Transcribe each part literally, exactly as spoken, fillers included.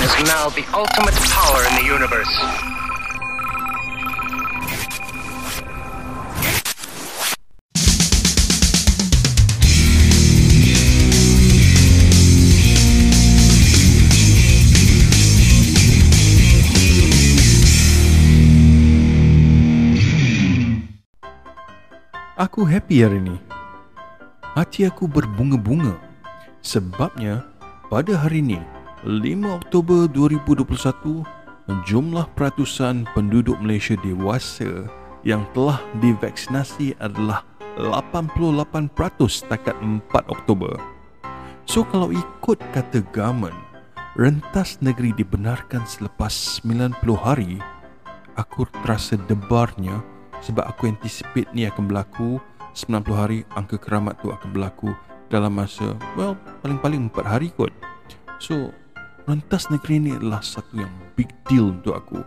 Superman is now the ultimate power in the universe. Aku happy hari ini. Hati aku berbunga-bunga sebabnya pada hari ini, lima Oktober dua ribu dua puluh satu, jumlah peratusan penduduk Malaysia dewasa yang telah divaksinasi adalah lapan puluh lapan peratus setakat empat Oktober. So kalau ikut kata government, rentas negeri dibenarkan selepas sembilan puluh hari, aku terasa debarnya. Sebab aku anticipate ni akan berlaku sembilan puluh hari, angka keramat tu akan berlaku dalam masa well paling-paling empat hari kot. So rentas negeri ni adalah satu yang big deal untuk aku.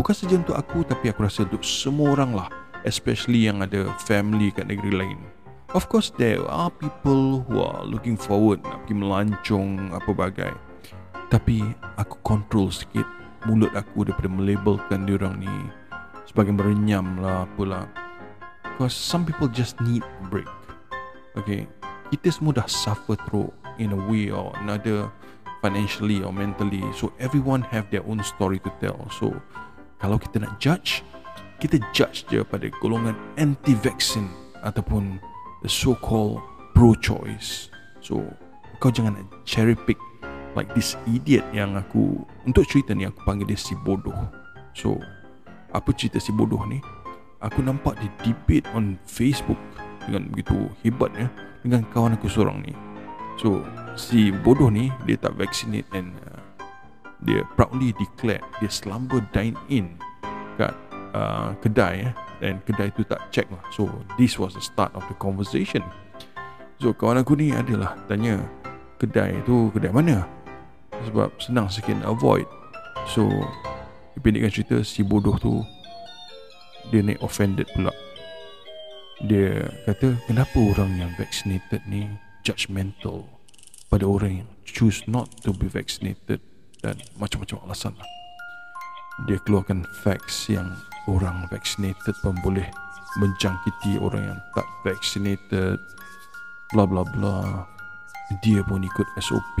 Bukan saja untuk aku, tapi aku rasa untuk semua orang lah, especially yang ada family kat negeri lain. Of course there are people who are looking forward nak pergi melancong apa bagai, tapi aku control sikit mulut aku daripada melabelkan diorang ni sebagai berenyam lah pula, because some people just need break. Okay, kita semua dah suffer through in a way or another, financially or mentally, so everyone have their own story to tell. So kalau kita nak judge, kita judge je pada golongan anti-vaccine ataupun the so-called pro-choice. So kau jangan nak cherry pick like this idiot yang aku, untuk cerita ni aku panggil dia si bodoh. So apa cerita si bodoh ni? Aku nampak dia debate on Facebook dengan begitu hebatnya dengan kawan aku seorang ni. So si bodoh ni, dia tak vaccinate and uh, dia proudly declare dia selamba dine in kat uh, kedai eh, dan kedai tu tak check lah. So this was the start of the conversation. So kawan aku ni adalah tanya, kedai tu kedai mana? Sebab senang sikit avoid. So pendekkan cerita, si bodoh tu dia naik offended pula. Dia kata, kenapa orang yang vaccinated ni judgmental pada orang yang choose not to be vaccinated, dan macam-macam alasan lah. Dia keluarkan facts yang orang vaccinated pun boleh menjangkiti orang yang tak vaccinated, bla bla bla. Dia pun ikut S O P,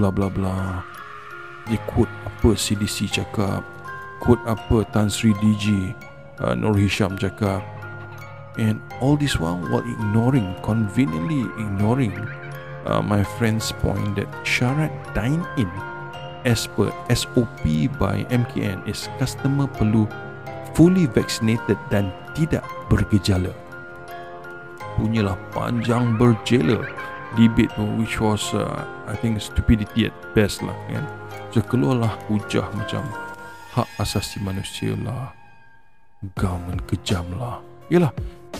bla bla bla. Dia quote apa C D C cakap, quote apa Tan Sri D J uh, Nur Hisham cakap, and all this while while ignoring, conveniently ignoring uh, my friend's point that syarat dine in as per S O P by M K N is customer perlu fully vaccinated dan tidak bergejala. Punyalah panjang berjela debate tu, which was uh, I think stupidity at best lah kan. So keluarlah hujah macam hak asasi manusia lah, government kejam lah. Yelah,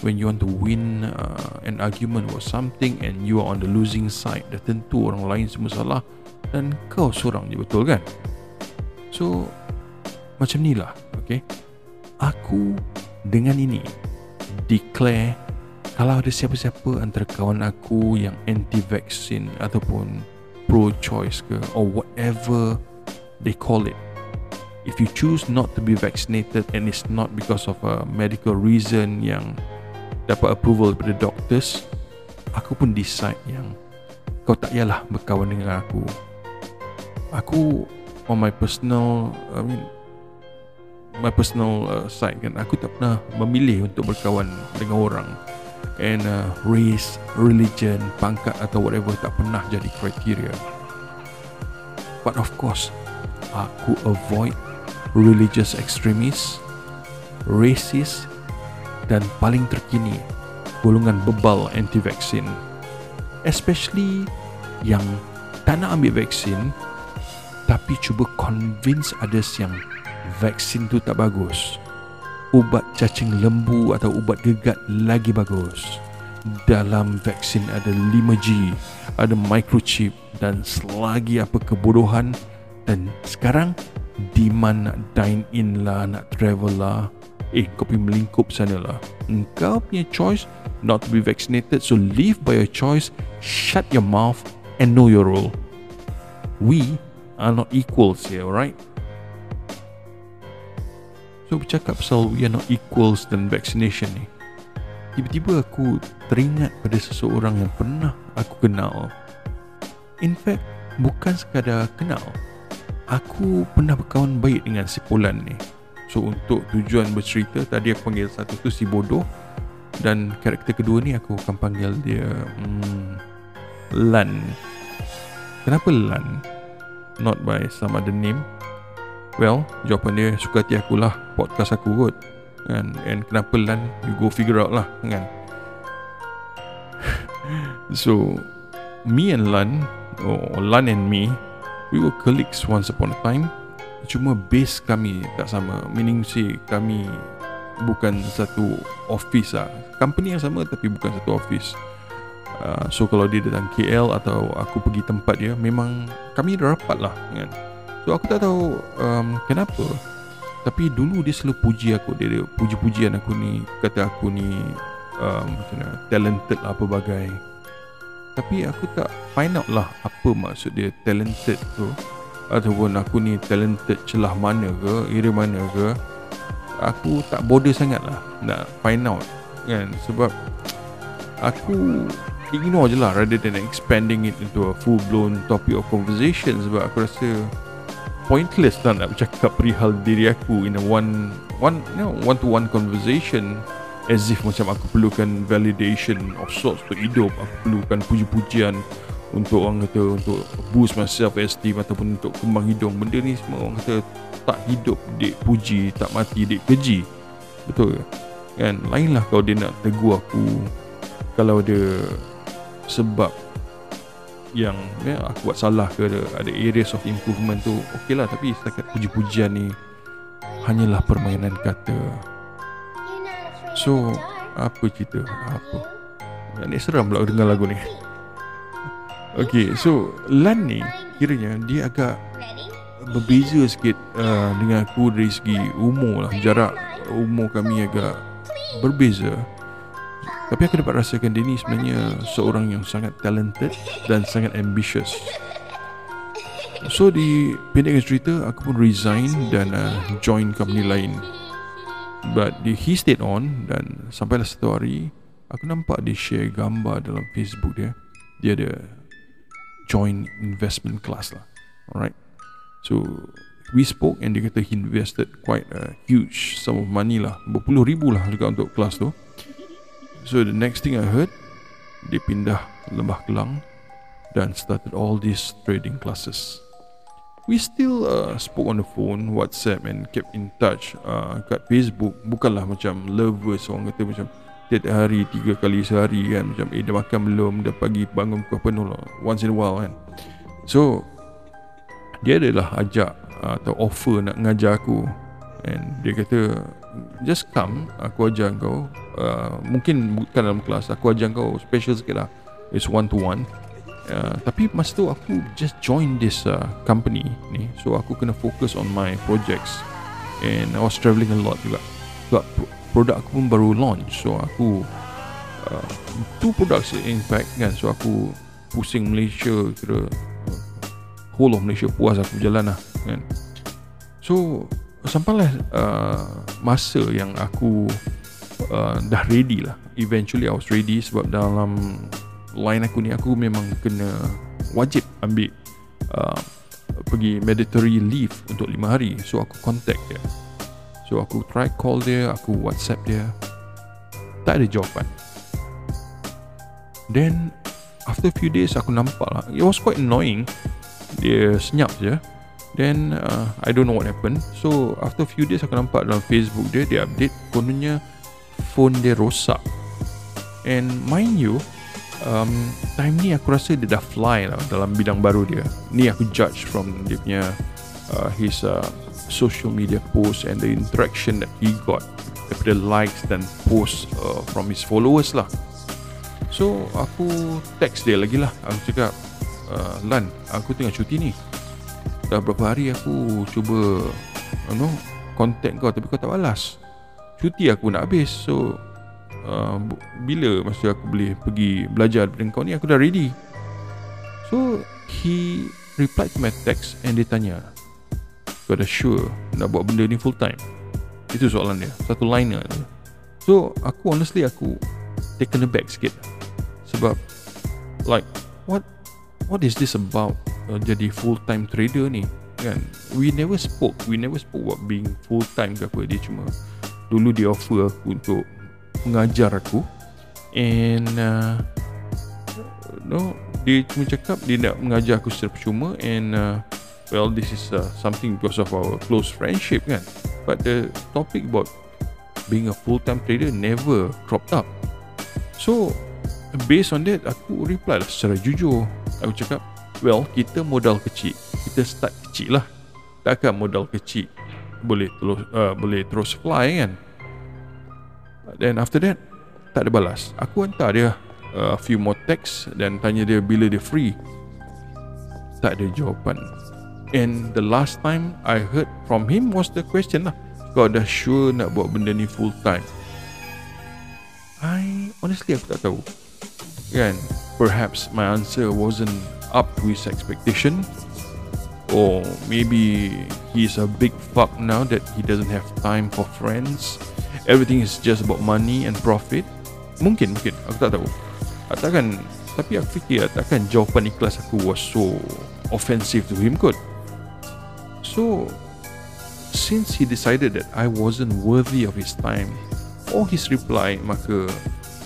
when you want to win uh, an argument or something and you are on the losing side, dah tentu orang lain semua salah dan kau seorang je betul kan. So macam ni lah. Okay, aku dengan ini declare kalau ada siapa-siapa antara kawan aku yang anti-vaksin ataupun pro-choice ke, or whatever they call it, if you choose not to be vaccinated and it's not because of a medical reason yang dapat approval daripada doctors, aku pun decide yang kau tak payahlah berkawan dengan aku. Aku on my personal, I mean my personal uh, side kan, aku tak pernah memilih untuk berkawan dengan orang, and uh, race, religion, pangkat atau whatever tak pernah jadi kriteria. But of course aku avoid religious extremists, racist, dan paling terkini golongan bebal anti-vaksin, especially yang tak nak ambil vaksin tapi cuba convince others yang vaksin tu tak bagus, ubat cacing lembu atau ubat gegat lagi bagus. Dalam vaksin ada lima G, ada microchip dan selagi apa kebodohan. Dan sekarang demand nak dine in lah, nak travel lah, eh kau pergi melingkup sana lah. Engkau punya choice not to be vaccinated, so live by your choice, shut your mouth and know your role. We are not equals here, alright? So bercakap pasal we are not equals dan vaccination ni, tiba-tiba aku teringat pada seseorang yang pernah aku kenal. In fact, bukan sekadar kenal, aku pernah berkawan baik dengan si Polan ni. So untuk tujuan bercerita tadi aku panggil satu tu si bodoh, dan karakter kedua ni aku akan panggil dia hmm, Lan. Kenapa Lan? Not by some other name. Well, jawapan dia suka hati akulah, podcast aku kot. And, and kenapa Lan, you go figure out lah kan? So me and Lan, or Lan and me, we were colleagues once upon a time. Cuma base kami tak sama, meaning say kami bukan satu office lah, company yang sama tapi bukan satu office. uh, So kalau dia datang K L atau aku pergi tempat dia, memang kami dah rapat lah kan? So aku tak tahu um, kenapa, tapi dulu dia selalu puji aku. Dia, dia puji-pujian aku ni, kata aku ni um, macam mana, talented lah apa bagai. Tapi aku tak find out lah apa maksud dia talented tu, ataupun aku ni talented celah mana ke, area mana ke. Aku tak bodoh sangat lah nak find out kan, sebab aku ignore je lah rather than expanding it into a full blown topic of conversation. Sebab aku rasa pointless lah nak bercakap perihal diri aku in a one one you know, one to one conversation, as if macam aku perlukan validation of sorts untuk hidup. Aku perlukan puji-pujian untuk orang kata, untuk boost my self esteem ataupun untuk kembang hidung. Benda ni semua orang kata tak hidup dek puji, tak mati dek keji. Betul kan? Lainlah kalau dia nak tegur aku, kalau dia sebab yang ya, aku buat salah ke, ada, ada areas of improvement tu okey lah. Tapi setakat puji-pujian ni hanyalah permainan kata. So apa cerita, apa nak seram pula dengar lagu ni. Okey, so Lan ni kiranya dia agak berbeza sikit uh, dengan aku dari segi umur lah. Jarak umur kami agak berbeza, tapi aku dapat rasakan dia ni sebenarnya seorang yang sangat talented dan sangat ambitious. So di pendekkan cerita, aku pun resign dan uh, join company lain. But dia, he stayed on, dan sampailah satu hari aku nampak dia share gambar dalam Facebook dia. Dia ada join investment class lah. Alright, so we spoke and dia kata he invested quite a huge sum of money lah, berpuluh ribu lah juga untuk kelas tu. So the next thing I heard, dia pindah Lembah Kelang dan started all these trading classes. We still uh, spoke on the phone, WhatsApp and kept in touch uh, kat Facebook. Bukanlah macam lovers orang kata macam tiap hari, tiga kali sehari kan. Macam eh dah makan belum, dah pagi bangun kau penuh lah, once in a while kan. So dia adalah ajak uh, atau offer nak ngajar aku. And dia kata just come, aku ajar kau. Uh, mungkin bukan dalam kelas, aku ajar kau special sikit lah, it's one to one. uh, Tapi masa tu aku just join this uh, company ni, so aku kena fokus on my projects and I was travelling a lot juga. Sebab produk aku pun baru launch, so aku uh, two products in fact kan. So aku pusing Malaysia, kira uh, whole of Malaysia puas aku berjalan lah kan. So sampailah uh, masa yang aku Uh, dah ready lah. Eventually I was ready, sebab dalam line aku ni aku memang kena wajib ambil uh, pergi mandatory leave untuk lima hari. So aku contact dia, so aku try call dia, aku WhatsApp dia, tak ada jawapan. Then after few days aku nampak lah, it was quite annoying, dia senyap je. Then uh, I don't know what happened. So after few days aku nampak dalam Facebook dia, dia update kononnya phone dia rosak. And mind you, um, time ni aku rasa dia dah fly lah dalam bidang baru dia ni. Aku judge from dia punya uh, his uh, social media posts and the interaction that he got daripada likes dan posts uh, from his followers lah. So aku text dia lagi lah, aku cakap uh, Lan, aku tengah cuti ni, dah berapa hari aku cuba you know, contact kau tapi kau tak balas. Cuti aku nak habis. So uh, bila masa aku boleh pergi belajar daripada kau ni, aku dah ready. So he reply to my text and dia tanya, kau dah sure nak buat benda ni full time? Itu soalan dia, satu liner dia. So aku honestly aku taken aback sikit, sebab like what what is this about, uh, jadi full time trader ni kan? We never spoke we never spoke about being full time ke apa. Dia cuma dulu dia offer aku untuk mengajar aku, and uh, no, dia cuma cakap dia nak mengajar aku secara percuma, and uh, well this is uh, something because of our close friendship kan, but the topic about being a full time trader never cropped up. So based on that, aku reply lah secara jujur. Aku cakap, well, kita modal kecil, kita start kecil lah, takkan modal kecil boleh terus, uh, boleh terus fly kan. Then after that tak ada balas. Aku hantar dia a uh, few more texts dan tanya dia bila dia free. Tak ada jawapan. And the last time I heard from him was the question lah, kau dah sure nak buat benda ni full time? I honestly aku tak tahu kan. Perhaps my answer wasn't up to his expectation, or maybe he's a big fuck now that he doesn't have time for friends. Everything is just about money and profit. Mungkin, mungkin. Aku tak tahu. Takkan, tapi aku fikir takkan jawapan ikhlas aku was so offensive to him kot. So, since he decided that I wasn't worthy of his time or his reply, maka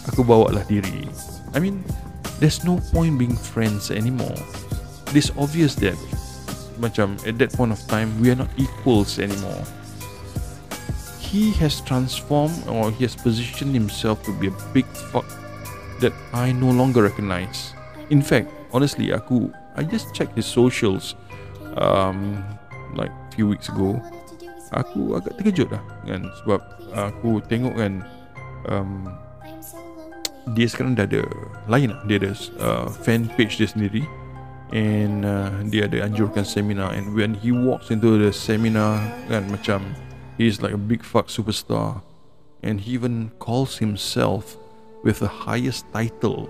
aku bawalah diri. I mean, there's no point being friends anymore. It's obvious that macam at that point of time we are not equals anymore. He has transformed, or he has positioned himself to be a big fuck that I no longer recognize. In fact, honestly, aku I just checked his socials um, like few weeks ago. Aku agak terkejut lah kan, sebab aku tengok kan um, dia sekarang dah ada lain lah. Dia ada uh, fan page dia sendiri, and uh, dia ada anjurkan seminar, and when he walks into the seminar kan, macam he's like a big fuck superstar, and he even calls himself with the highest title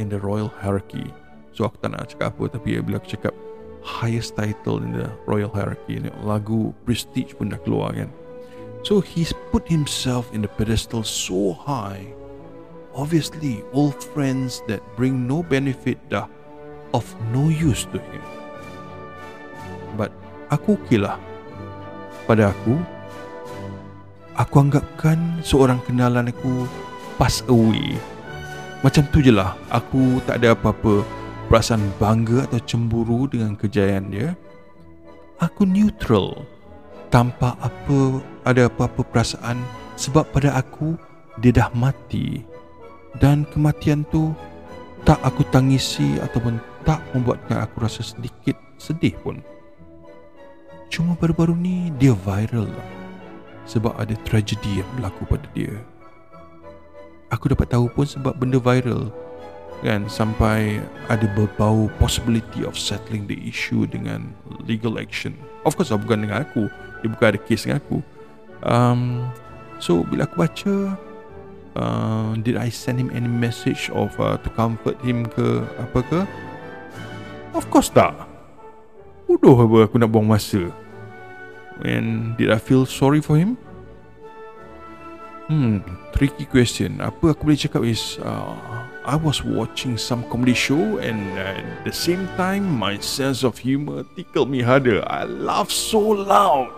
in the royal hierarchy. So aku tak nak cakap apa, tapi bila aku cakap highest title in the royal hierarchy, lagu Prestige pun dah keluar kan. So he's put himself in the pedestal so high. Obviously old friends that bring no benefit dah of no use to him. But aku okey lah. Pada aku, aku anggapkan seorang kenalan aku pass away. Macam tu je lah. Aku tak ada apa-apa perasaan bangga atau cemburu dengan kejayaan dia. Aku neutral, tanpa apa ada apa-apa perasaan, sebab pada aku dia dah mati, dan kematian tu tak aku tangisi ataupun tak membuatkan aku rasa sedikit sedih pun. Cuma baru-baru ni dia viral lah, sebab ada tragedi yang berlaku pada dia. Aku dapat tahu pun sebab benda viral kan, sampai ada berbau possibility of settling the issue dengan legal action. Of course lah, bukan dengan aku, dia bukan ada kes dengan aku. um, So bila aku baca, uh, did I send him any message of uh, to comfort him ke apa ke? Of course tak. Bodoh apa aku nak buang masa. And did I feel sorry for him? Hmm, tricky question. Apa aku boleh cakap is uh, I was watching some comedy show, and uh, at the same time my sense of humor tickled me harder. I laughed so loud.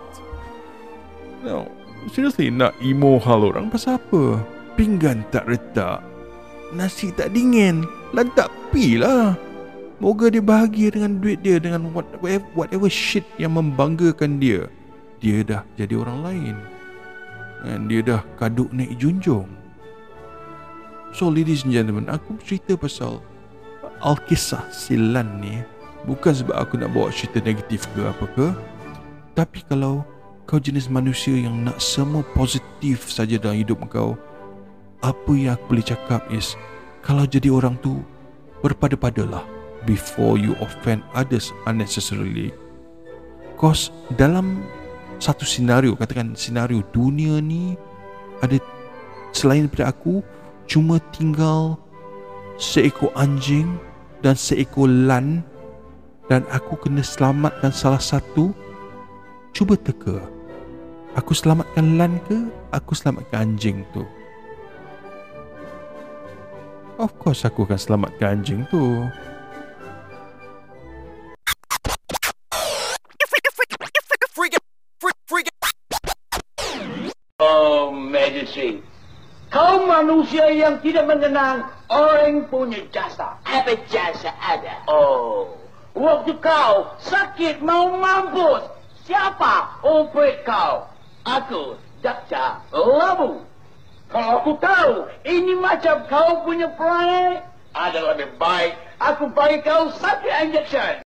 No, seriously, nak emo hal orang pasal apa? Pinggan tak retak, nasi tak dingin, lantak pi lah. Moga dia bahagia dengan duit dia, dengan whatever, whatever shit yang membanggakan dia. Dia dah jadi orang lain, and dia dah kaduk naik junjung. So ladies and gentlemen, aku cerita pasal Alkisah Silan ni bukan sebab aku nak bawa cerita negatif ke apa ke. Tapi kalau kau jenis manusia yang nak semua positif saja dalam hidup kau, apa yang aku boleh cakap is, kalau jadi orang tu, berpada-padalah before you offend others unnecessarily. Cause dalam satu senario, katakan senario dunia ni, ada selain daripada aku, cuma tinggal seekor anjing dan seekor lan dan aku kena selamatkan salah satu, cuba teka. Aku selamatkan Lan ke? Aku selamatkan anjing tu? Of course aku akan selamatkan anjing tu. Oh, medicine. Kau manusia yang tidak mengenang orang punya jasa. Apa jasa ada? Oh, waktu kau sakit mau mampus, siapa obat kau? Aku, Doktor Labu. Kalau aku tahu ini macam kau punya perangai, ada lebih baik aku bagi kau satu injection.